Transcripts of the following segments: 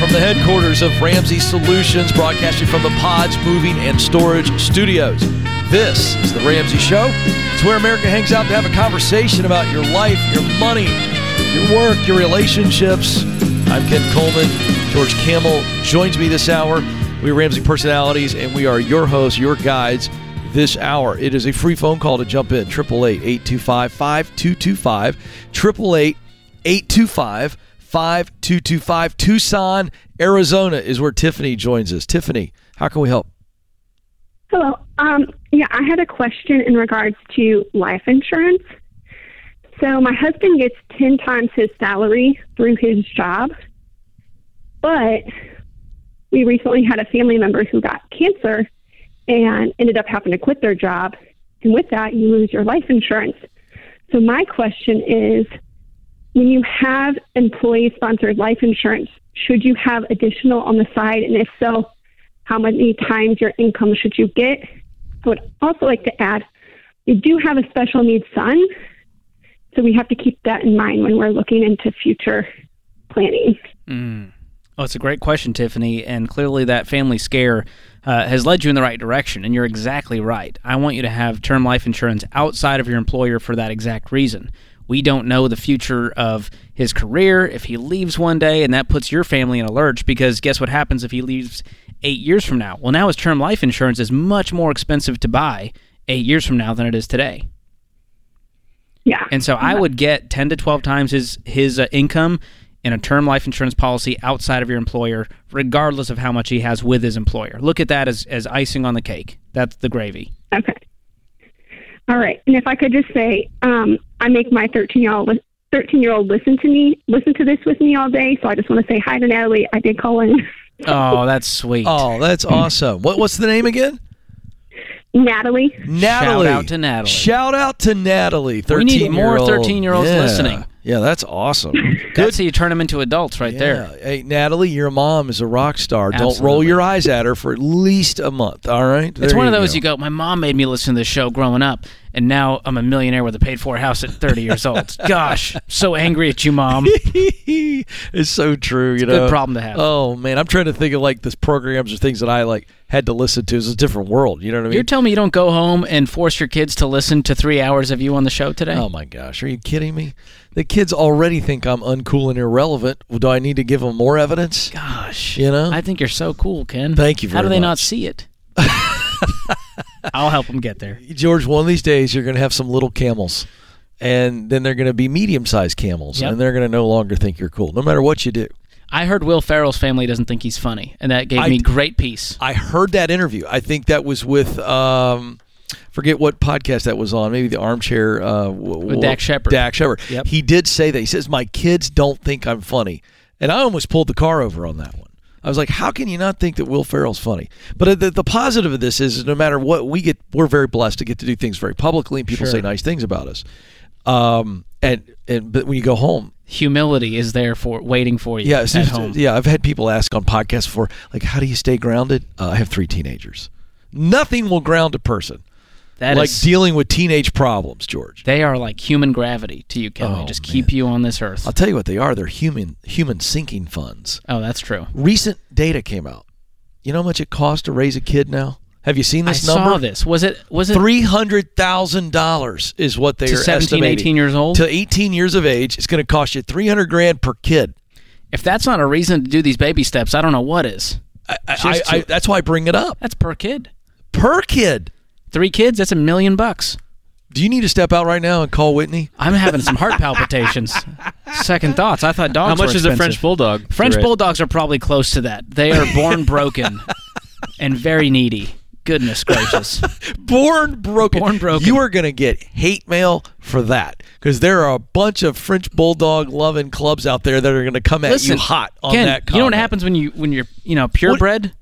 From the headquarters of Ramsey Solutions, broadcasting from the Pods Moving and Storage Studios. This is The Ramsey Show. It's where America hangs out to have a conversation about your life, your money, your work, your relationships. I'm Ken Coleman. George Kamel joins me this hour. We're Ramsey personalities, and we are your hosts, your guides this hour. It is a free phone call to jump in, 888-825-5225, 888-825-5225. Tucson, Arizona is where Tiffany joins us. Tiffany, how can we help? Hello. I had a question in regards to life insurance. So my husband gets 10 times his salary through his job, but we recently had a family member who got cancer and ended up having to quit their job. And with that, you lose your life insurance. So my question is, when you have employee-sponsored life insurance, should you have additional on the side? And if so, how many times your income should you get? I would also like to add, we do have a special needs son, so we have to keep that in mind when we're looking into future planning. Oh, it's a great question, Tiffany, and clearly that family scare has led you in the right direction, and you're exactly right. I want you to have term life insurance outside of your employer for that exact reason. We don't know the future of his career if he leaves one day, and that puts your family in a lurch, because guess what happens if he leaves 8 years from now? Well, now his term life insurance is much more expensive to buy 8 years from now than it is today. Yeah. And so I would get 10 to 12 times his income in a term life insurance policy outside of your employer, regardless of how much he has with his employer. Look at that as icing on the cake. That's the gravy. Okay. All right. And if I could just say, I make my 13-year-old listen to this with me all day, so I just want to say hi to Natalie. I did call in. Oh, that's sweet. Oh, that's awesome. What's the name again? Natalie. Shout out to Natalie. 13-year-old. We need more 13-year-olds listening. Yeah, that's awesome. Good. That's how you turn them into adults there. Hey, Natalie, your mom is a rock star. Absolutely. Don't roll your eyes at her for at least a month, all right? It's one of those you go, my mom made me listen to this show growing up, and now I'm a millionaire with a paid-for house at 30 years old. Gosh, so angry at you, Mom. It's so true, it's a good problem to have. Oh, man, I'm trying to think of, this programs or things that I, had to listen to. It's a different world, you know what I mean? You're telling me you don't go home and force your kids to listen to 3 hours of you on the show today? Oh, my gosh, are you kidding me? The kids already think I'm uncool and irrelevant. Well, do I need to give them more evidence? Gosh. I think you're so cool, Ken. Thank you very much. How do they not see it? I'll help them get there. George, one of these days you're going to have some little camels, and then they're going to be medium-sized camels, and they're going to no longer think you're cool, no matter what you do. I heard Will Ferrell's family doesn't think he's funny, and that gave me great peace. I heard that interview. I think that was with... forget what podcast that was on, maybe the Armchair... with Dax Shepard. Dax Shepard. Yep. He did say that. He says, my kids don't think I'm funny. And I almost pulled the car over on that one. I was like, how can you not think that Will Ferrell's funny? But the positive of this is no matter what, we're very blessed to get to do things very publicly, and people say nice things about us. But when you go home... Humility is there for waiting for you at home. Yeah, I've had people ask on podcasts before, how do you stay grounded? I have three teenagers. Nothing will ground a person. That is dealing with teenage problems, George. They are like human gravity to you, Kelly. Just keep you on this earth. I'll tell you what they are. They're human sinking funds. Oh, that's true. Recent data came out. You know how much it costs to raise a kid now? Have you seen this number? I saw this. Was it $300,000 is what they are estimating. To 17, 18 years old? To 18 years of age, it's going to cost you $300,000 per kid. If that's not a reason to do these baby steps, I don't know what is. That's why I bring it up. That's per kid. Per kid. 3 kids, that's $1 million bucks. Do you need to step out right now and call Whitney? I'm having some heart palpitations. Second thoughts. I thought dogs were expensive. How much is a French bulldog? French bulldogs are probably close to that. They are born broken and very needy. Goodness gracious. Born broken. You are going to get hate mail for that, because there are a bunch of French bulldog-loving clubs out there that are going to come at you hot on that comment. You know what happens when you're purebred? What?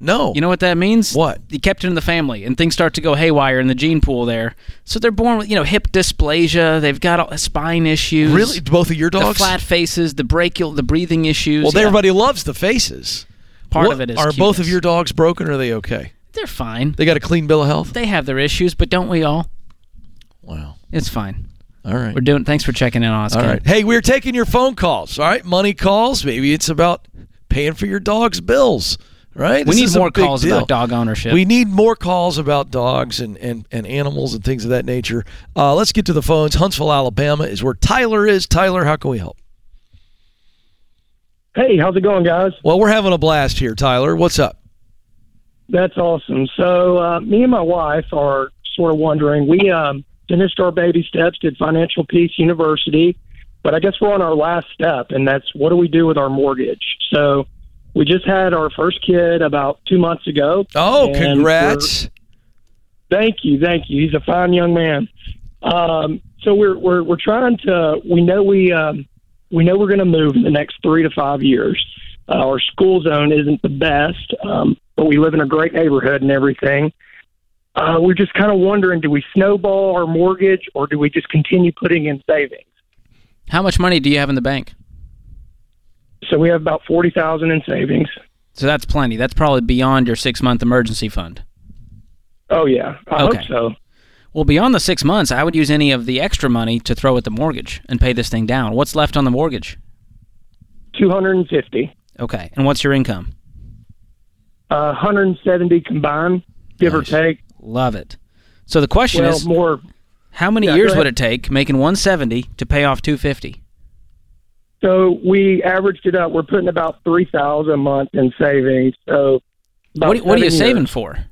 No. You know what that means? What? You kept it in the family, and things start to go haywire in the gene pool there. So they're born with, hip dysplasia. They've got spine issues. Really? Both of your dogs? The flat faces, the brachial, the breathing issues. Well, everybody loves the faces. Part of it is cuteness. Are both of your dogs broken, or are they okay? They're fine. They got a clean bill of health? They have their issues, but don't we all? Wow. It's fine. All right. Thanks for checking in on us, Ken. All right. Hey, we're taking your phone calls, all right? Money calls. Maybe it's about... paying for your dog's bills, right? We need more calls about dog ownership. We need more calls about dogs and animals and things of that nature. Let's get to the phones. Huntsville, Alabama is where Tyler is. Tyler, how can we help? Hey, how's it going, guys? Well, we're having a blast here, Tyler. What's up? That's awesome. So me and my wife are sort of wondering. We finished our baby steps, did Financial Peace University, but I guess we're on our last step, and that's what do we do with our mortgage? So we just had our first kid about 2 months ago. Oh, congrats. Thank you. He's a fine young man. So we're trying to, we know we're going to move in the next 3 to 5 years. Our school zone isn't the best, but we live in a great neighborhood and everything. We're just kind of wondering, do we snowball our mortgage or do we just continue putting in savings? How much money do you have in the bank? So we have about $40,000 in savings. So that's plenty. That's probably beyond your 6-month emergency fund. Oh, yeah. I hope so. Well, beyond the 6 months, I would use any of the extra money to throw at the mortgage and pay this thing down. What's left on the mortgage? $250,000. Okay. And what's your income? $170,000 combined, give or take. Love it. So the question is, how many years would it take making $170,000 to pay off $250,000? So we averaged it up. We're putting about $3,000 a month in savings. So what are you saving for?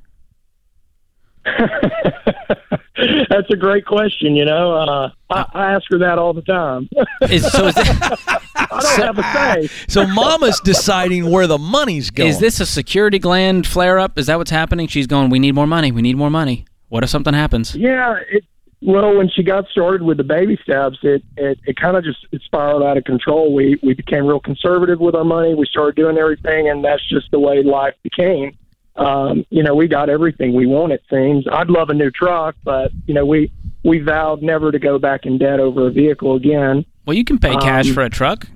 That's a great question. I ask her that all the time. I don't have a say. So Mama's deciding where the money's going. Is this a security gland flare-up? Is that what's happening? She's going, we need more money. We need more money. What if something happens? Yeah. Well, when she got started with the baby steps, it kind of just spiraled out of control. We became real conservative with our money. We started doing everything, and that's just the way life became. We got everything we want, it seems. I'd love a new truck, but, we vowed never to go back in debt over a vehicle again. Well, you can pay cash for a truck.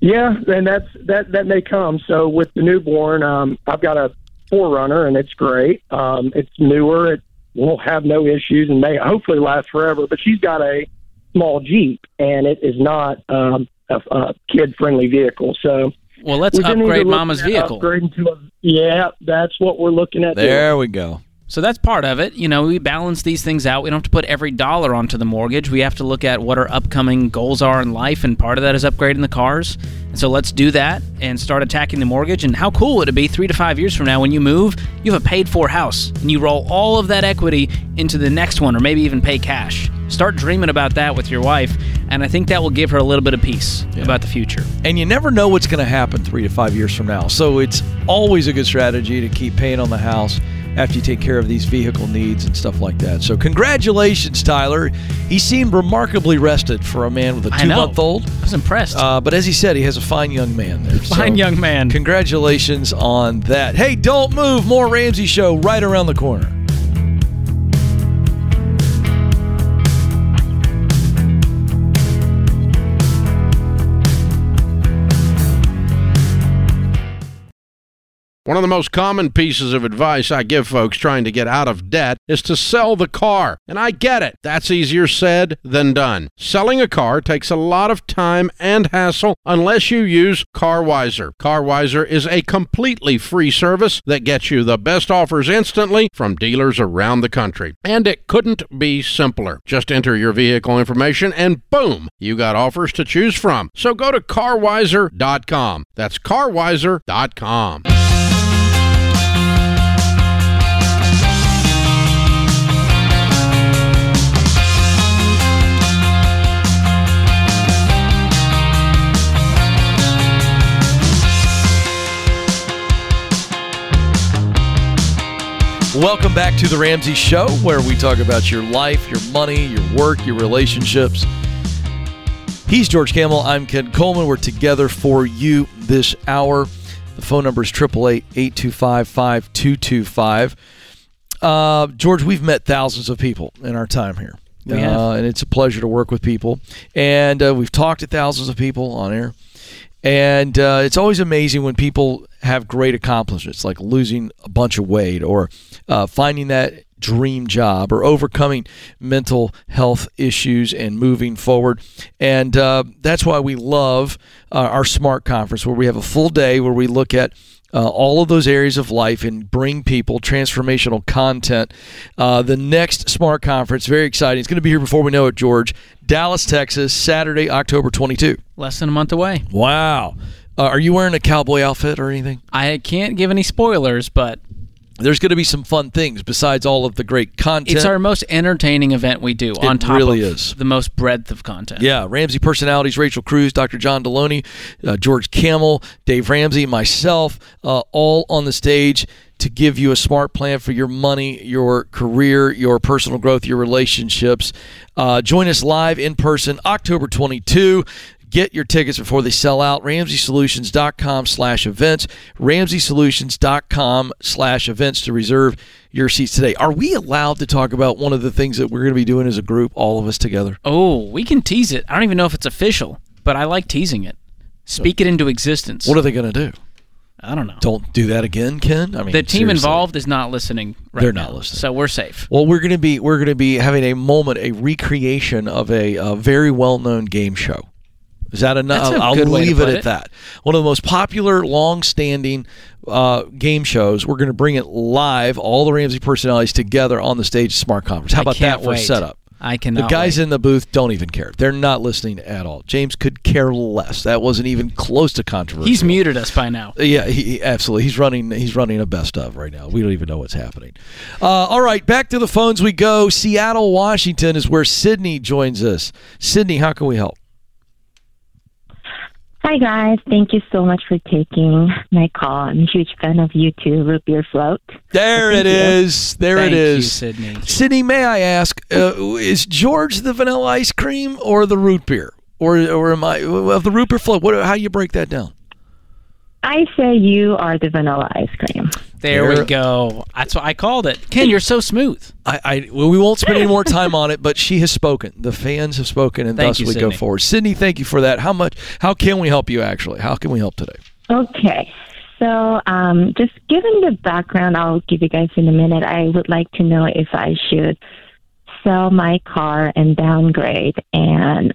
Yeah, and that may come. So with the newborn, I've got a 4Runner, and it's great. It's newer. It won't have no issues and may hopefully last forever. But she's got a small Jeep, and it is not a kid-friendly vehicle. So let's upgrade Mama's vehicle. Yeah, that's what we're looking at. There we go. So that's part of it. We balance these things out. We don't have to put every dollar onto the mortgage. We have to look at what our upcoming goals are in life, and part of that is upgrading the cars. And so let's do that and start attacking the mortgage. And how cool would it be 3 to 5 years from now when you move, you have a paid-for house, and you roll all of that equity into the next one, or maybe even pay cash. Start dreaming about that with your wife, and I think that will give her a little bit of peace about the future. And you never know what's going to happen 3 to 5 years from now. So it's always a good strategy to keep paying on the house after you take care of these vehicle needs and stuff like that. So congratulations, Tyler. He seemed remarkably rested for a man with a 2-month-old. I was impressed. But as he said, he has a fine young man there. Fine young man. Congratulations on that. Hey, don't move. More Ramsey Show right around the corner. One of the most common pieces of advice I give folks trying to get out of debt is to sell the car. And I get it. That's easier said than done. Selling a car takes a lot of time and hassle unless you use CarWiser. CarWiser is a completely free service that gets you the best offers instantly from dealers around the country. And it couldn't be simpler. Just enter your vehicle information and boom, you got offers to choose from. So go to CarWiser.com. That's CarWiser.com. Welcome back to The Ramsey Show, where we talk about your life, your money, your work, your relationships. He's George Kamel. I'm Ken Coleman. We're together for you this hour. The phone number is 888-825-5225. George, we've met thousands of people in our time here. We have. And it's a pleasure to work with people. And we've talked to thousands of people on air. And it's always amazing when people have great accomplishments, like losing a bunch of weight or finding that dream job or overcoming mental health issues and moving forward. And that's why we love our SMART Conference, where we have a full day where we look at all of those areas of life and bring people transformational content. The next SMART Conference, very exciting. It's going to be here before we know it, George. Dallas, Texas, Saturday, October 22. Less than a month away. Wow. Are you wearing a cowboy outfit or anything? I can't give any spoilers, but there's going to be some fun things besides all of the great content. It's our most entertaining event we do, on top of the most breadth of content. Yeah, Ramsey personalities, Rachel Cruz, Dr. John Deloney, George Kamel, Dave Ramsey, myself, all on the stage to give you a smart plan for your money, your career, your personal growth, your relationships. Join us live in person, October 22. Get your tickets before they sell out. RamseySolutions.com/events. RamseySolutions.com/events to reserve your seats today. Are we allowed to talk about one of the things that we're going to be doing as a group, all of us together? Oh, we can tease it. I don't even know if it's official, but I like teasing it. Speak it into existence. What are they going to do? I don't know. Don't do that again, Ken. I mean, the team involved is not listening right now. They're not listening. So we're safe. Well, we're going to be having a moment, a recreation of a very well-known game show. Is that enough? I'll leave it at that. One of the most popular, long-standing game shows. We're going to bring it live, all the Ramsey personalities together on the stage at SMART Conference. How about that for a setup? I cannot. The guys in the booth don't even care. They're not listening at all. James could care less. That wasn't even close to controversial. He's muted us by now. Yeah, he absolutely. He's running a best of right now. We don't even know what's happening. All right, back to the phones we go. Seattle, Washington is where Sydney joins us. Sydney, how can we help? Hi, guys. Thank you so much for taking my call. I'm a huge fan of you two, Root Beer Float. There it is. There it is. Thank you, Sydney. Sydney, may I ask, is George the vanilla ice cream or the root beer? Or am I of the Root Beer Float? How do you break that down? I say you are the vanilla ice cream. There we go. That's what I called it. Ken, you're so smooth. Well, we won't spend any more time on it, but she has spoken. The fans have spoken, and thus we go forward. Sydney, thank you for that. How can we help you, actually? How can we help today? Okay. So just given the background I'll give you guys in a minute, I would like to know if I should sell my car and downgrade and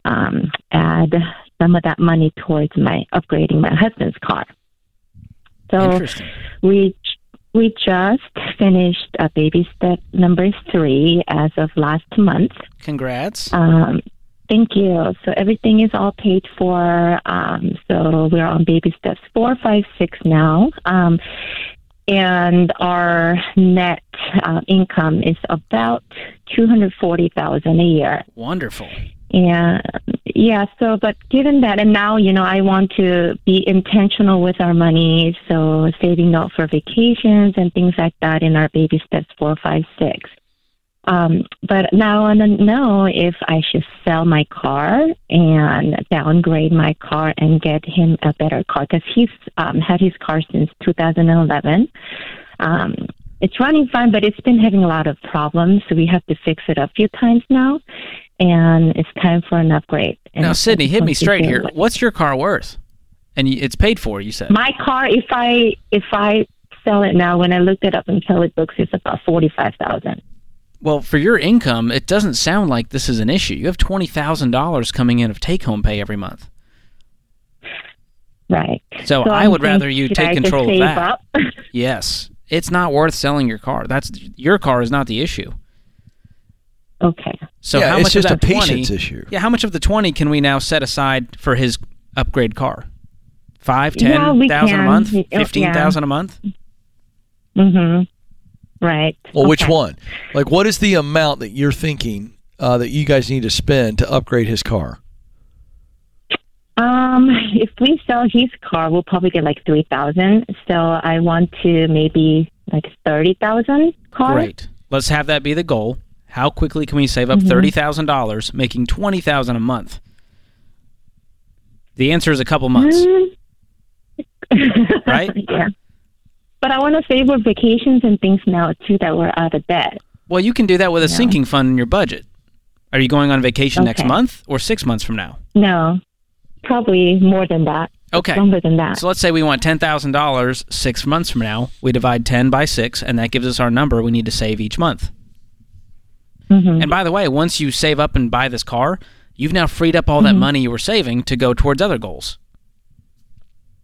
add some of that money towards my upgrading my husband's car. So we just finished baby step number 3 as of last month. Congrats. Thank you. So everything is all paid for. So we're on baby steps 4, 5, 6 now. And our net income is about $240,000 a year. Wonderful. Yeah. So, but given that, and now, I want to be intentional with our money. So saving up for vacations and things like that in our baby steps 4, 5, 6. But now I don't know if I should sell my car and downgrade my car and get him a better car, because he's had his car since 2011. It's running fine, but it's been having a lot of problems. So we have to fix it a few times now. And it's time for an upgrade. And now, Sydney, hit me straight here. What's your car worth? And it's paid for, you said. My car, if I sell it now, when I looked it up in Kelley Books, it's about $45,000. Well, for your income, it doesn't sound like this is an issue. You have $20,000 coming in of take-home pay every month. Right. So I would rather you take control of that. Up? Yes. It's not worth selling your car. Your car is not the issue. Okay. So how much of that patience issue? Yeah, how much of the 20 can we now set aside for his upgrade car? 5, 10,000 a month, 15,000 a month. Mm-hmm. Right. Well, which one? Like, what is the amount that you're thinking that you guys need to spend to upgrade his car? If we sell his car, we'll probably get like 3,000. So I want to maybe like 30,000 car. Great. Let's have that be the goal. How quickly can we save up $30,000, making $20,000 a month? The answer is a couple months, right? Yeah, but I want to save up vacations and things now too that we're out of debt. Well, you can do that with a sinking fund in your budget. Are you going on vacation next month or 6 months from now? No, probably more than that. Okay, longer than that. So let's say we want $10,000 6 months from now. We divide 10 by 6, and that gives us our number we need to save each month. Mm-hmm. And by the way, once you save up and buy this car, you've now freed up all that money you were saving to go towards other goals.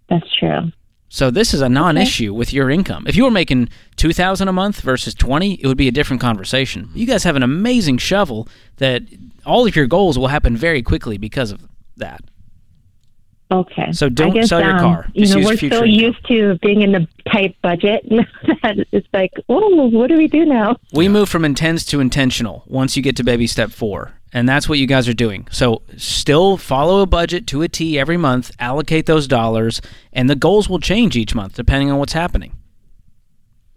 That's true. So this is a non-issue with your income. If you were making $2,000 a month versus $20,000, it would be a different conversation. You guys have an amazing shovel that all of your goals will happen very quickly because of that. Okay. So don't sell your car. Just use future income. We're so used to being in a tight budget. It's like, oh, what do we do now? We move from intents to intentional once you get to baby step 4. And that's what you guys are doing. So still follow a budget to a T every month, allocate those dollars, and the goals will change each month depending on what's happening.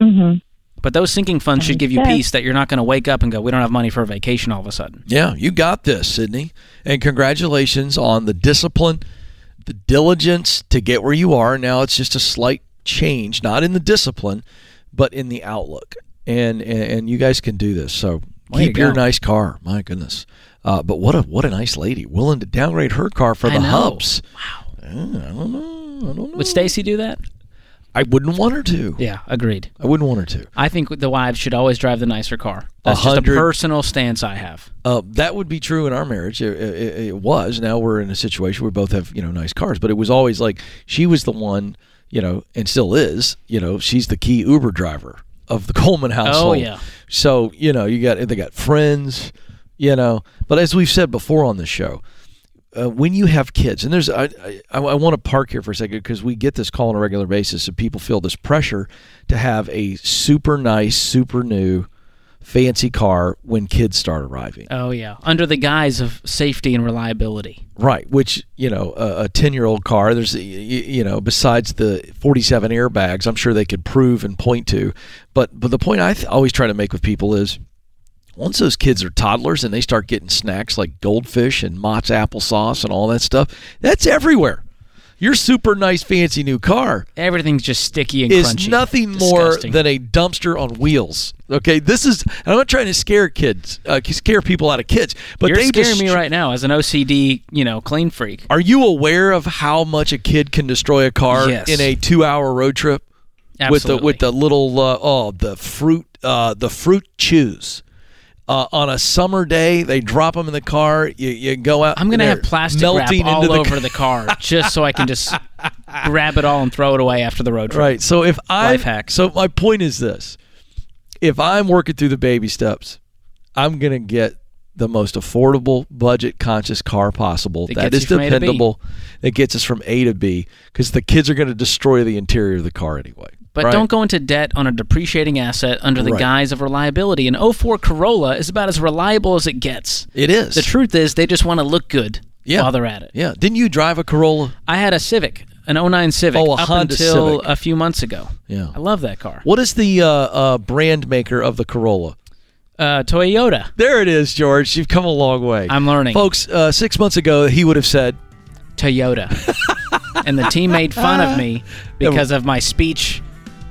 Mm-hmm. But those sinking funds should give you peace that you're not going to wake up and go, we don't have money for a vacation all of a sudden. Yeah, you got this, Sydney. And congratulations on the discipline, the diligence to get where you are. Now it's just a slight change, not in the discipline, but in the outlook. And you guys can do this. So keep your nice car. My goodness. But what a nice lady willing to downgrade her car for the hubs. Wow. I don't know. Would Stacy do that? I wouldn't want her to. Yeah, agreed. I wouldn't want her to. I think the wives should always drive the nicer car. That's just a personal stance I have. That would be true in our marriage. It was. Now we're in a situation where we both have, nice cars. But it was always like she was the one, and still is, she's the key Uber driver of the Coleman household. Oh, yeah. So, they got friends, But as we've said before on the show, when you have kids, and there's, I want to park here for a second because we get this call on a regular basis and people feel this pressure to have a super nice, super new, fancy car when kids start arriving. Oh, yeah. Under the guise of safety and reliability. Right, which, a 10-year-old car, there's, besides the 47 airbags, I'm sure they could prove and point to. But the point I always try to make with people is, once those kids are toddlers and they start getting snacks like goldfish and Mott's applesauce and all that stuff, that's everywhere. Your super nice, fancy new car. Everything's just sticky and crunchy. It's nothing more than a dumpster on wheels. Okay, this is, and I'm not trying to scare people out of kids. But you're scaring me right now as an OCD, clean freak. Are you aware of how much a kid can destroy a car in a 2-hour road trip? Absolutely. With the little, the fruit chews. On a summer day, they drop them in the car. You go out. I'm going to have plastic wrap all over the car just so I can just grab it all and throw it away after the road trip. Right. So life hack. So my point is this. If I'm working through the baby steps, I'm going to get the most affordable, budget-conscious car possible. That is dependable. It gets us from A to B because the kids are going to destroy the interior of the car anyway. But don't go into debt on a depreciating asset under the guise of reliability. An 04 Corolla is about as reliable as it gets. It is. The truth is they just want to look good while they're at it. Yeah. Didn't you drive a Corolla? I had a Civic, an 09 Civic, up until a few months ago. Yeah. I love that car. What is the brand maker of the Corolla? Toyota. There it is, George. You've come a long way. I'm learning. Folks, 6 months ago, he would have said... Toyota. And the team made fun of me because of my speech...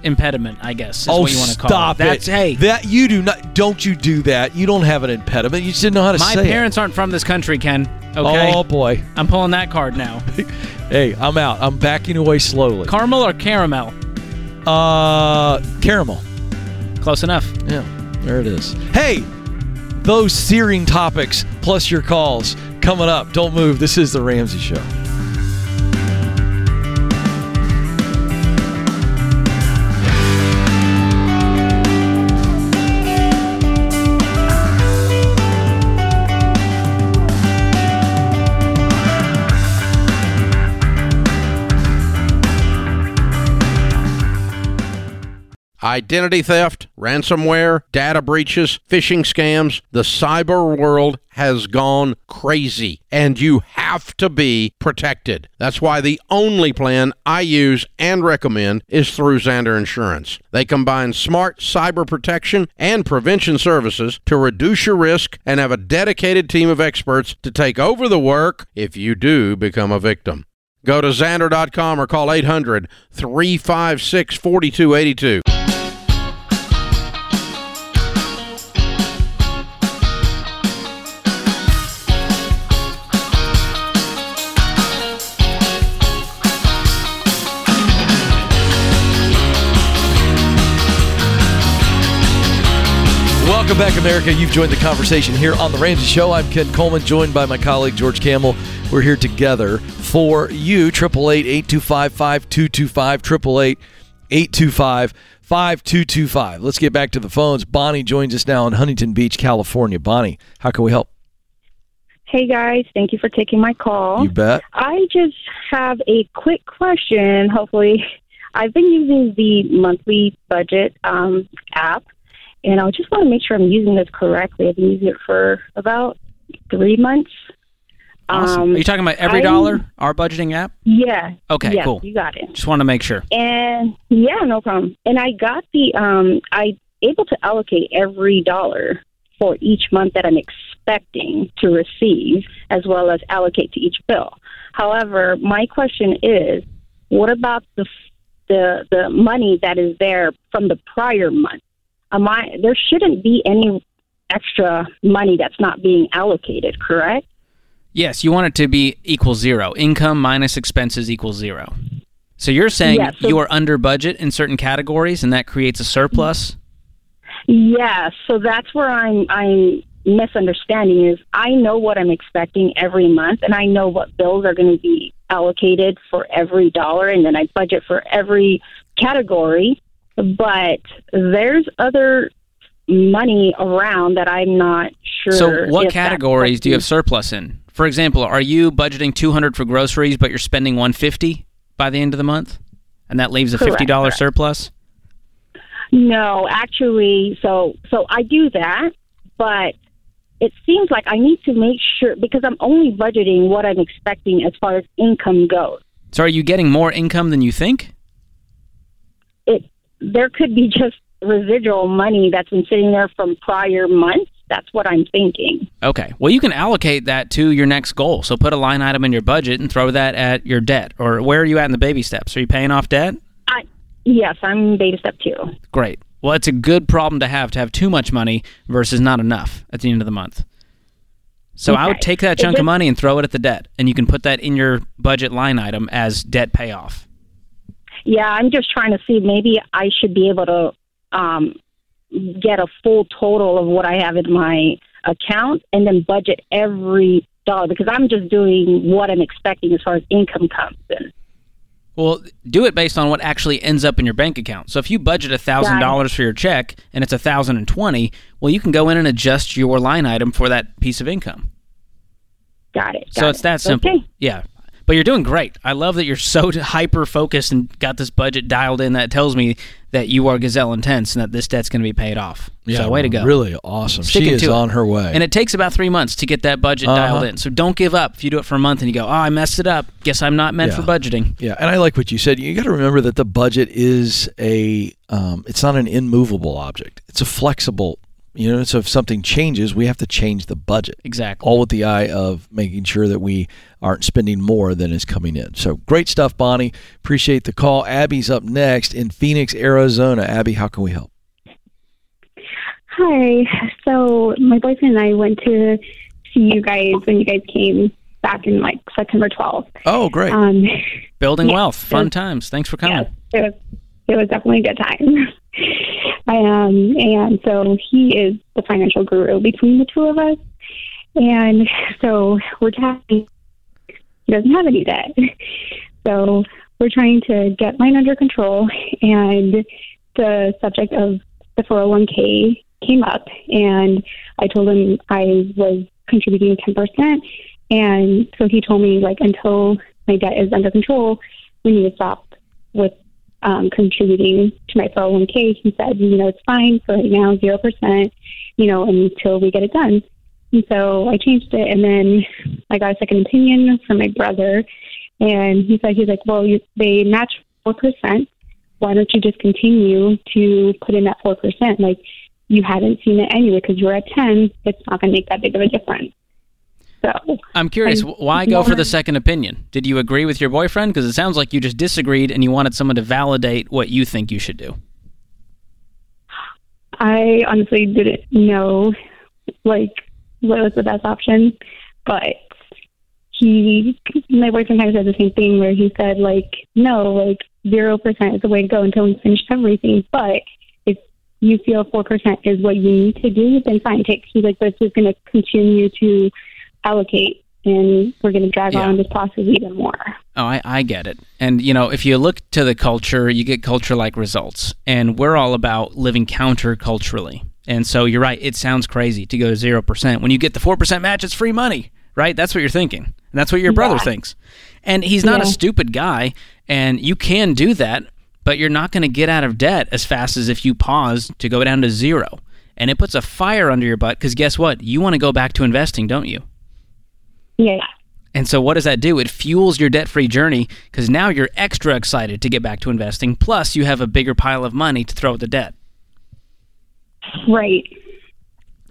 impediment, I guess, is what you want to call it. Oh, stop it. You do not. Don't you do that. You don't have an impediment. You just didn't know how to say it. My parents aren't from this country, Ken. Okay? Oh, boy. I'm pulling that card now. Hey, I'm out. I'm backing away slowly. Caramel or caramel? Caramel. Close enough. Yeah, there it is. Hey, those searing topics plus your calls coming up. Don't move. This is The Ramsey Show. Identity theft, ransomware, data breaches, phishing scams, the cyber world has gone crazy, and you have to be protected. That's why the only plan I use and recommend is through Zander Insurance. They combine smart cyber protection and prevention services to reduce your risk and have a dedicated team of experts to take over the work if you do become a victim. Go to Zander.com or call 800-356-4282. Welcome back, America. You've joined the conversation here on The Ramsey Show. I'm Ken Coleman, joined by my colleague, George Kamel. We're here together for you, 888-825-5225, 888-825-5225. Let's get back to the phones. Bonnie joins us now in Huntington Beach, California. Bonnie, how can we help? Hey, guys. Thank you for taking my call. You bet. I just have a quick question, hopefully. I've been using the monthly budget app, and I just want to make sure I'm using this correctly. I've been using it for about 3 months. Awesome. Are you talking about Every Dollar, our budgeting app? Yeah. Okay, yeah, cool. You got it. Just want to make sure. And yeah, no problem. And I got the, I able to allocate every dollar for each month that I'm expecting to receive, as well as allocate to each bill. However, my question is, what about the money that is there from the prior month? There shouldn't be any extra money that's not being allocated, correct? Yes, you want it to be equal zero. Income minus expenses equals zero. So you're saying you are under budget in certain categories, and that creates a surplus? Yeah, so that's where I'm misunderstanding is I know what I'm expecting every month, and I know what bills are going to be allocated for every dollar, and then I budget for every category, but there's other money around that I'm not sure. So what categories do you have surplus in? For example, are you budgeting $200 for groceries, but you're spending $150 by the end of the month, and that leaves a $50 surplus? No, actually, so I do that, but it seems like I need to make sure, because I'm only budgeting what I'm expecting as far as income goes. So are you getting more income than you think? There could be just residual money that's been sitting there from prior months. That's what I'm thinking. Okay. Well, you can allocate that to your next goal. So put a line item in your budget and throw that at your debt. Or where are you at in the baby steps? Are you paying off debt? Yes, I'm baby step 2. Great. Well, it's a good problem to have too much money versus not enough at the end of the month. So I would take that chunk of money and throw it at the debt, and you can put that in your budget line item as debt payoff. Yeah, I'm just trying to see maybe I should be able to get a full total of what I have in my account and then budget every dollar, because I'm just doing what I'm expecting as far as income comes in. Well, do it based on what actually ends up in your bank account. So if you budget $1,000 for your check and it's $1,020, well, you can go in and adjust your line item for that piece of income. Got it. So it's that simple. Okay. Yeah. But you're doing great. I love that you're so hyper-focused and got this budget dialed in. That tells me that you are gazelle intense and that this debt's going to be paid off. Yeah, so way to go. Really awesome. She is on her way. And it takes about 3 months to get that budget dialed in. So don't give up. If you do it for a month and you go, oh, I messed it up. Guess I'm not meant for budgeting. Yeah, and I like what you said. You got to remember that the budget is it's not an immovable object. It's a flexible, so if something changes, we have to change the budget. Exactly. All with the eye of making sure that we aren't spending more than is coming in. So great stuff, Bonnie. Appreciate the call. Abby's up next in Phoenix, Arizona. Abby, how can we help? Hi. So my boyfriend and I went to see you guys when you guys came back in like September 12th. Oh, great. Building wealth. Fun times. Thanks for coming. Yeah, it was definitely a good time. And so he is the financial guru between the two of us. And so we're talking, he doesn't have any debt. So we're trying to get mine under control. And the subject of the 401k came up, and I told him I was contributing 10%. And so he told me, like, until my debt is under control, we need to stop with contributing to my 401k. He said, it's fine for right now, 0%, until we get it done. And so I changed it, and then I got a second opinion from my brother, and he's like, well, they match 4%. Why don't you just continue to put in that 4%? Like, you haven't seen it anyway because you're at 10. It's not going to make that big of a difference. So I'm curious, why go for the second opinion? Did you agree with your boyfriend? Because it sounds like you just disagreed and you wanted someone to validate what you think you should do. I honestly didn't know, what was the best option, but my boyfriend kind of said the same thing where he said, no, 0% is the way to go until we finish everything, but it's you feel 4% is what you need to do, then fine. He's like, this is going to continue to allocate, and we're going to drag on this process even more. Oh, I get it. And, you know, if you look to the culture, you get culture-like results. And we're all about living counter-culturally. And so you're right, it sounds crazy to go to 0%. When you get the 4% match, it's free money, right? That's what you're thinking. And that's what your brother thinks. And he's not a stupid guy, and you can do that, but you're not going to get out of debt as fast as if you pause to go down to zero. And it puts a fire under your butt, because guess what? You want to go back to investing, don't you? Yeah. And so what does that do? It fuels your debt-free journey, because now you're extra excited to get back to investing, plus you have a bigger pile of money to throw at the debt. Right.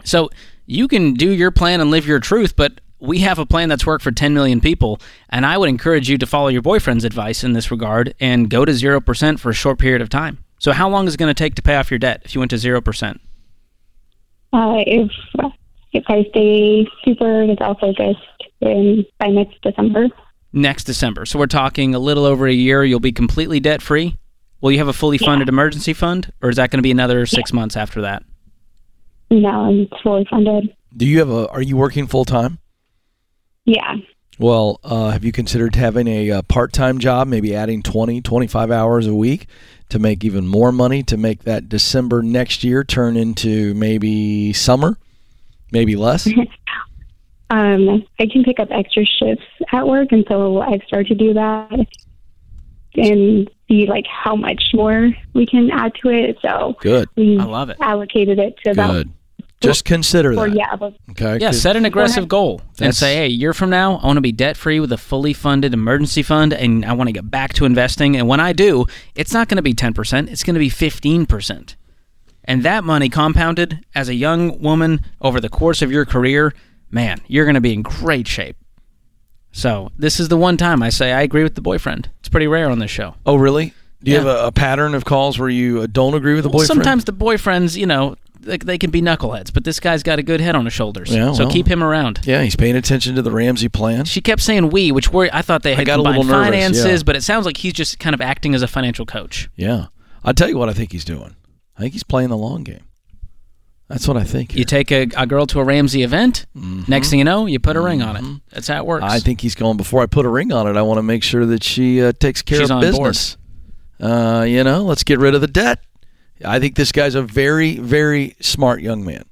So you can do your plan and live your truth, but we have a plan that's worked for 10 million people, and I would encourage you to follow your boyfriend's advice in this regard and go to 0% for a short period of time. So how long is it going to take to pay off your debt if you went to 0%? If I stay super focused by next December. Next December. So we're talking a little over a year, you'll be completely debt-free? Will you have a fully funded emergency fund, or is that going to be another 6 months after that? No, it's fully funded. Do you have are you working full-time? Yeah. Well, have you considered having a part-time job, maybe adding 20, 25 hours a week to make even more money, to make that December next year turn into maybe summer, maybe less? I can pick up extra shifts at work, and so I've started to do that and see like how much more we can add to it. So good, I love it. Allocated it to that. Good. Just consider that. Okay. Yeah, set an aggressive goal and say, hey, a year from now, I want to be debt-free with a fully funded emergency fund, and I want to get back to investing. And when I do, it's not going to be 10%. It's going to be 15%. And that money compounded as a young woman over the course of your career, man, you're going to be in great shape. So this is the one time I say I agree with the boyfriend. It's pretty rare on this show. Oh, really? Do you have a pattern of calls where you don't agree with the boyfriend? Sometimes the boyfriends, you know, they can be knuckleheads, but this guy's got a good head on his shoulders. Yeah, so keep him around. Yeah, he's paying attention to the Ramsey plan. She kept saying we, which I thought they had combined finances, but it sounds like he's just kind of acting as a financial coach. Yeah. I'll tell you what I think he's doing. I think he's playing the long game. That's what I think. Here. You take a girl to a Ramsey event, next thing you know, you put a ring on it. That's how it works. I think he's going, before I put a ring on it, I want to make sure that she takes care of business. You know, let's get rid of the debt. I think this guy's a very, very smart young man.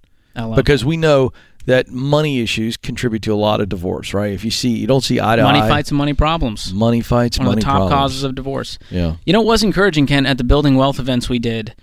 Because we know that money issues contribute to a lot of divorce, right? If you don't see eye to eye. Money fights and money problems. Money fights, money problems. One of the top causes of divorce. Yeah. You know what was encouraging, Ken, at the Building Wealth events we did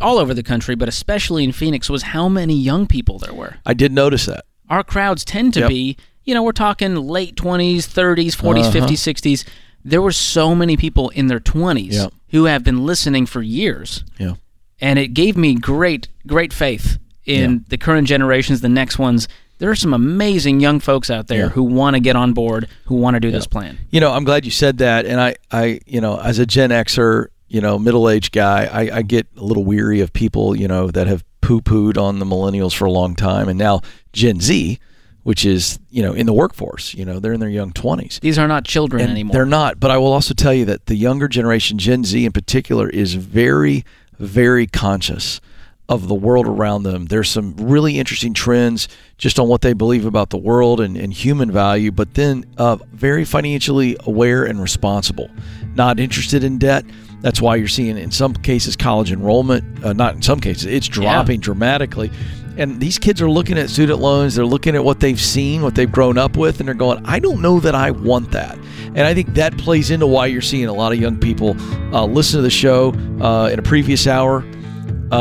all over the country, but especially in Phoenix, was how many young people there were. I did notice that. Our crowds tend to be, you know, we're talking late 20s, 30s, 40s, 50s, 60s. There were so many people in their 20s who have been listening for years. Yeah. And it gave me great, great faith in the current generations, the next ones. There are some amazing young folks out there who want to get on board, who want to do this plan. You know, I'm glad you said that. And I you know, as a Gen Xer, you know, middle-aged guy, I get a little weary of people, you know, that have poo-pooed on the millennials for a long time. And now Gen Z, which is, you know, in the workforce, you know, they're in their young 20s. These are not children anymore. They're not. But I will also tell you that the younger generation, Gen Z in particular, is very, very conscious of the world around them. There's some really interesting trends just on what they believe about the world and human value, but then very financially aware and responsible, not interested in debt. That's why you're seeing, in some cases, college enrollment, not in some cases, it's dropping dramatically. And these kids are looking at student loans, they're looking at what they've seen, what they've grown up with, and they're going, I don't know that I want that. And I think that plays into why you're seeing a lot of young people listen to the show. In a previous hour,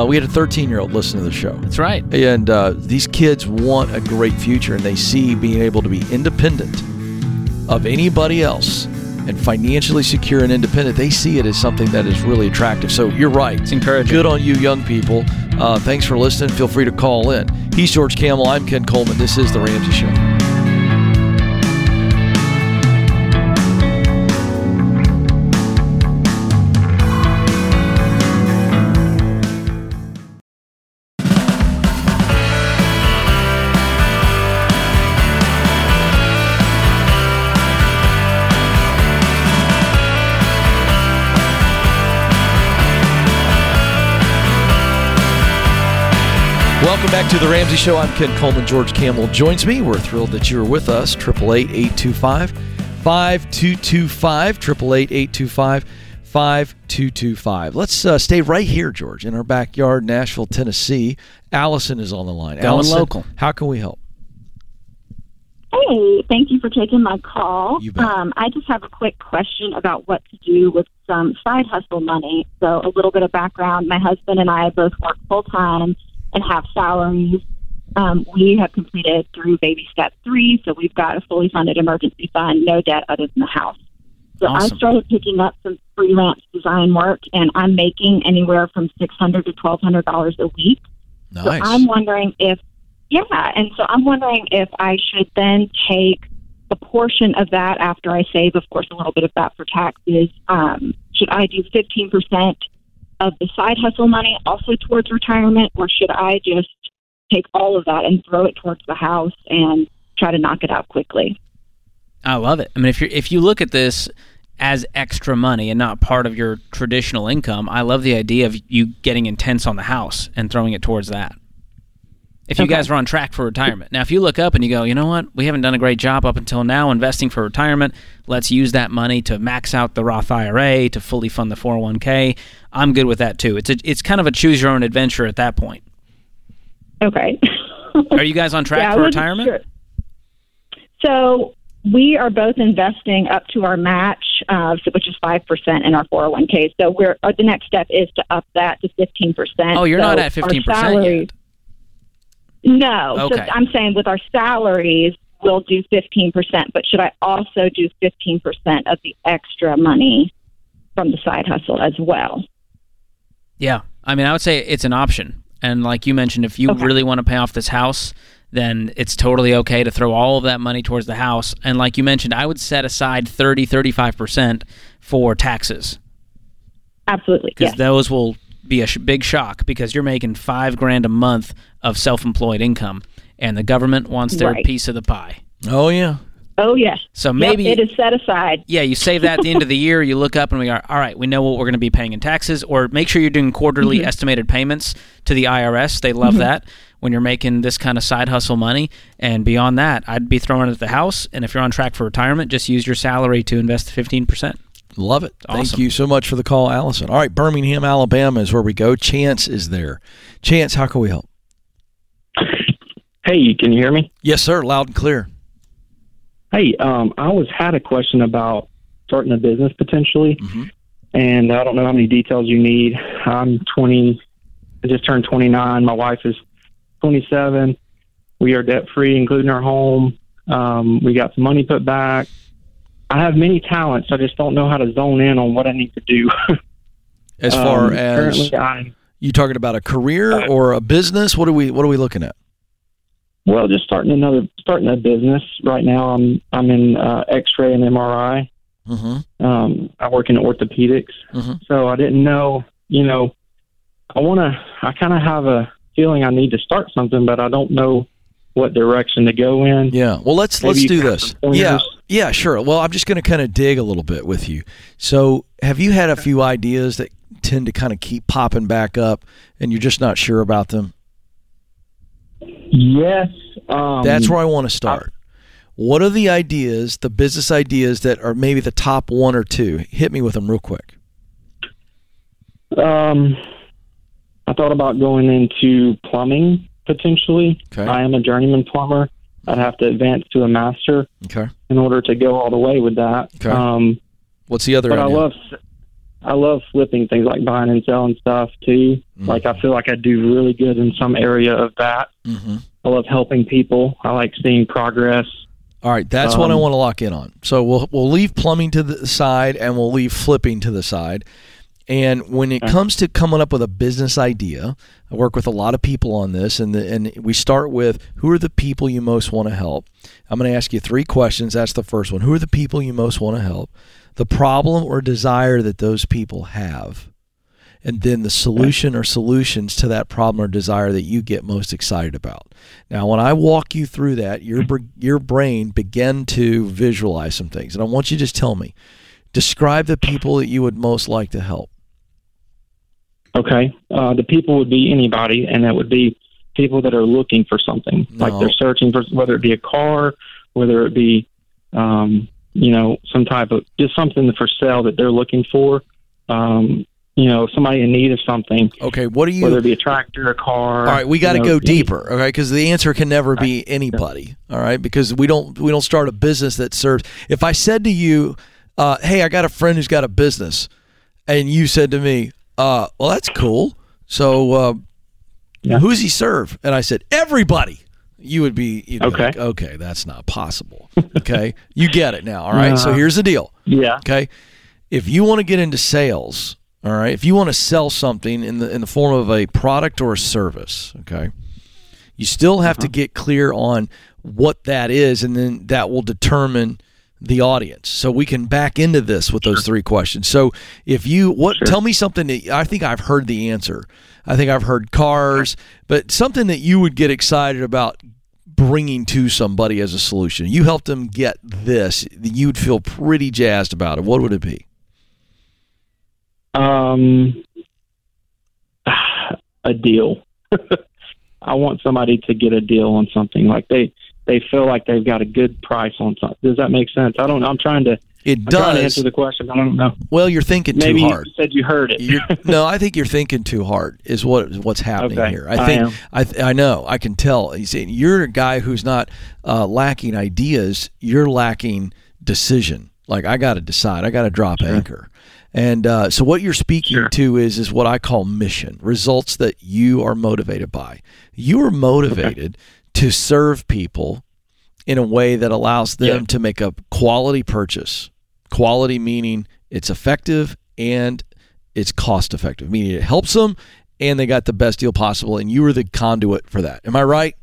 we had a 13-year-old listen to the show. That's right. And these kids want a great future, and they see being able to be independent of anybody else and financially secure and independent, they see it as something that is really attractive. So you're right. It's encouraging. Good on you, young people. Thanks for listening. Feel free to call in. He's George Kamel. I'm Ken Coleman. This is The Ramsey Show. Welcome back to The Ramsey Show. I'm Ken Coleman. George Kamel joins me. We're thrilled that you're with us. 888-825-5225, 888-825-5225. Let's stay right here, George, in our backyard, Nashville, Tennessee. Allison is on the line. Allison, local. How can we help? Hey, thank you for taking my call. I just have a quick question about what to do with some side hustle money. So a little bit of background. My husband and I both work full-time and have salaries. We have completed through baby step 3, so we've got a fully funded emergency fund, no debt other than the house. So awesome. I started picking up some freelance design work, and I'm making anywhere from $600 to $1,200 a week. Nice. So I'm wondering if I should then take a portion of that after I save, of course, a little bit of that for taxes. Should I do 15% of the side hustle money also towards retirement, or should I just take all of that and throw it towards the house and try to knock it out quickly? I love it. I mean, if you look at this as extra money and not part of your traditional income, I love the idea of you getting intense on the house and throwing it towards that. If you guys are on track for retirement. Now, if you look up and you go, you know what, we haven't done a great job up until now investing for retirement. Let's use that money to max out the Roth IRA, to fully fund the 401k. I'm good with that, too. It's kind of a choose-your-own-adventure at that point. Okay. Are you guys on track for retirement? Sure. So we are both investing up to our match, which is 5% in our 401k. So the next step is to up that to 15%. Oh, you're not at 15% yet. No. Okay. So I'm saying with our salaries, we'll do 15%, but should I also do 15% of the extra money from the side hustle as well? Yeah. I mean, I would say it's an option. And like you mentioned, if you really want to pay off this house, then it's totally okay to throw all of that money towards the house. And like you mentioned, I would set aside 30-35% for taxes. Absolutely. Because those will be a big shock, because you're making $5,000 a month of self-employed income, and the government wants their piece of the pie. Oh yeah. Oh yes. So maybe it is set aside. Yeah, you save that at the end of the year. You look up and we are all right. We know what we're going to be paying in taxes. Or make sure you're doing quarterly estimated payments to the IRS. They love that when you're making this kind of side hustle money. And beyond that, I'd be throwing it at the house. And if you're on track for retirement, just use your salary to invest 15%. Love it. Awesome. Thank you so much for the call, Allison. All right, Birmingham, Alabama is where we go. Chance is there. Chance, how can we help? Hey, can you hear me? Yes, sir. Loud and clear. Hey, I had a question about starting a business potentially, and I don't know how many details you need. I'm 20. I just turned 29. My wife is 27. We are debt-free, including our home. We got some money put back. I have many talents. I just don't know how to zone in on what I need to do. As far as you talking about a career or a business, what are we looking at? Well, just starting a business right now. I'm in X-ray and MRI. I work in orthopedics, so I didn't know. You know, I kind of have a feeling I need to start something, but I don't know what direction to go in. Yeah. Well, let's do this. Yeah, sure. Well, I'm just going to kind of dig a little bit with you. So have you had a few ideas that tend to kind of keep popping back up and you're just not sure about them? Yes. That's where I want to start. What are the business ideas that are maybe the top one or two? Hit me with them real quick. I thought about going into plumbing potentially. Okay. I am a journeyman plumber. I'd have to advance to a master in order to go all the way with that. Okay. What's the other? But I love flipping things, like buying and selling stuff too. Like I feel like I do really good in some area of that. I love helping people. I like seeing progress. All right, that's what I want to lock in on. So we'll leave plumbing to the side and we'll leave flipping to the side. And when it comes to coming up with a business idea, I work with a lot of people on this, and we start with, who are the people you most want to help? I'm going to ask you 3 questions. That's the first one. Who are the people you most want to help? The problem or desire that those people have, and then the solution or solutions to that problem or desire that you get most excited about. Now, when I walk you through that, your brain began to visualize some things, and I want you to just tell me, describe the people that you would most like to help. Okay. The people would be anybody, and that would be people that are looking for something. No. Like they're searching for, whether it be a car, whether it be, some type of, just something for sale that they're looking for. Somebody in need of something. Okay, what do you... Whether it be a tractor, a car... All right, we got to go deeper, okay? Because the answer can never be anybody, all right? Because we don't start a business that serves... If I said to you, hey, I got a friend who's got a business, and you said to me, well, that's cool, so who does he serve? And I said, everybody! You would be... Okay. Like, okay, that's not possible, okay? You get it now, all right? So here's the deal, okay? If you want to get into sales... All right. If you want to sell something in the form of a product or a service, okay, you still have to get clear on what that is, and then that will determine the audience. So we can back into this with those three questions. So tell me something that I think I've heard the answer. I think I've heard cars, but something that you would get excited about bringing to somebody as a solution. You helped them get this, you'd feel pretty jazzed about it. What would it be? A deal. I want somebody to get a deal on something. Like they feel like they've got a good price on something. Does that make sense? I don't know. I'm trying to answer the question. I don't know. Well, you're thinking too hard. Maybe you said you heard it. No, I think you're thinking too hard is what's happening here. I know. I can tell. You see, you're a guy who's not lacking ideas. You're lacking decision. Like, I got to decide. I got to drop anchor. And so what you're speaking to is what I call mission, results that you are motivated by. You are motivated to serve people in a way that allows them to make a quality purchase. Quality meaning it's effective and it's cost effective, meaning it helps them and they got the best deal possible, and you are the conduit for that. Am I right?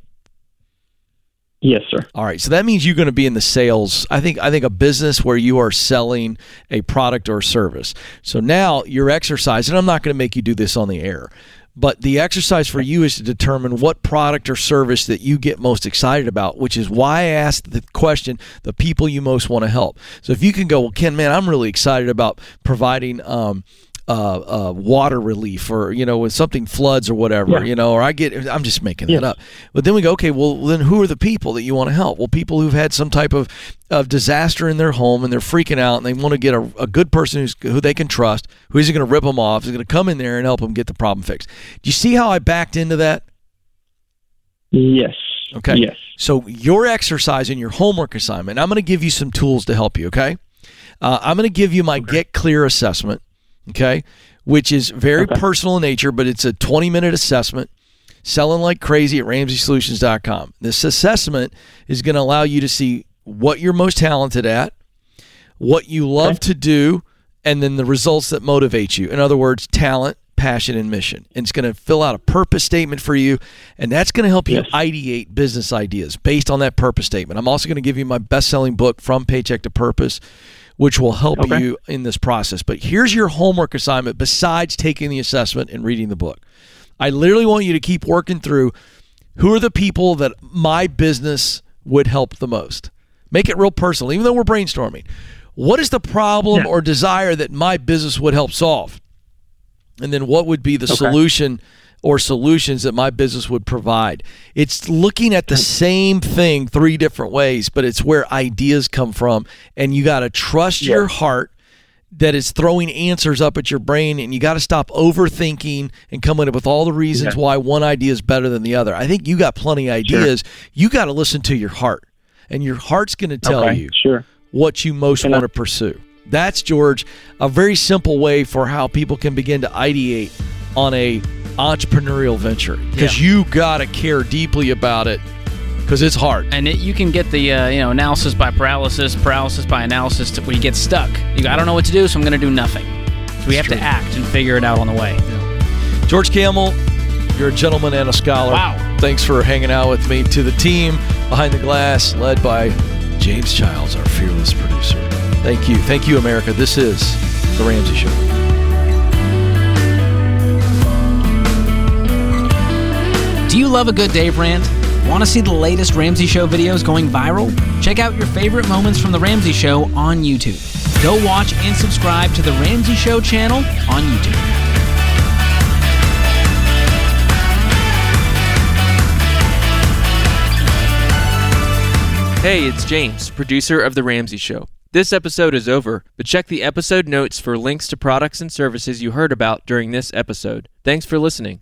Yes, sir. All right. So that means you're going to be in the sales. I think a business where you are selling a product or service. So now your exercise, and I'm not going to make you do this on the air, but the exercise for you is to determine what product or service that you get most excited about, which is why I asked the question, the people you most want to help. So if you can go, well, Ken, man, I'm really excited about providing water relief, or when something floods or whatever, or I'm just making that up. But then we go, okay, well then who are the people that you want to help? Well, people who've had some type of disaster in their home and they're freaking out and they want to get a good person who they can trust, who isn't going to rip them off, is going to come in there and help them get the problem fixed. Do you see how I backed into that? Yes. Okay. Yes. So your exercise and your homework assignment, I'm going to give you some tools to help you, okay? I'm going to give you my Get Clear assessment. Okay, which is very personal in nature, but it's a 20-minute assessment, selling like crazy at RamseySolutions.com. This assessment is going to allow you to see what you're most talented at, what you love to do, and then the results that motivate you. In other words, talent, passion, and mission. And it's going to fill out a purpose statement for you, and that's going to help you ideate business ideas based on that purpose statement. I'm also going to give you my best-selling book, From Paycheck to Purpose, which will help you in this process. But here's your homework assignment besides taking the assessment and reading the book. I literally want you to keep working through who are the people that my business would help the most. Make it real personal, even though we're brainstorming. What is the problem or desire that my business would help solve? And then what would be the solution or solutions that my business would provide? It's looking at the same thing three different ways, but it's where ideas come from, and you got to trust your heart that is throwing answers up at your brain, and you got to stop overthinking and coming up with all the reasons why one idea is better than the other. I think you got plenty of ideas. You got to listen to your heart, and your heart's going to tell you what you most want to pursue. That's, George, a very simple way for how people can begin to ideate on a entrepreneurial venture, because you gotta care deeply about it, because it's hard. And you can get the analysis by paralysis by analysis to where you get stuck. You go, I don't know what to do, so I'm gonna do nothing. So we have to act and figure it out on the way. Yeah. George Kamel, you're a gentleman and a scholar. Wow! Thanks for hanging out with me. To the team behind the glass, led by James Childs, our fearless producer. Thank you. Thank you, America. This is The Ramsey Show. Do you love a good day brand? Want to see the latest Ramsey Show videos going viral? Check out your favorite moments from The Ramsey Show on YouTube. Go watch and subscribe to The Ramsey Show channel on YouTube. Hey, it's James, producer of The Ramsey Show. This episode is over, but check the episode notes for links to products and services you heard about during this episode. Thanks for listening.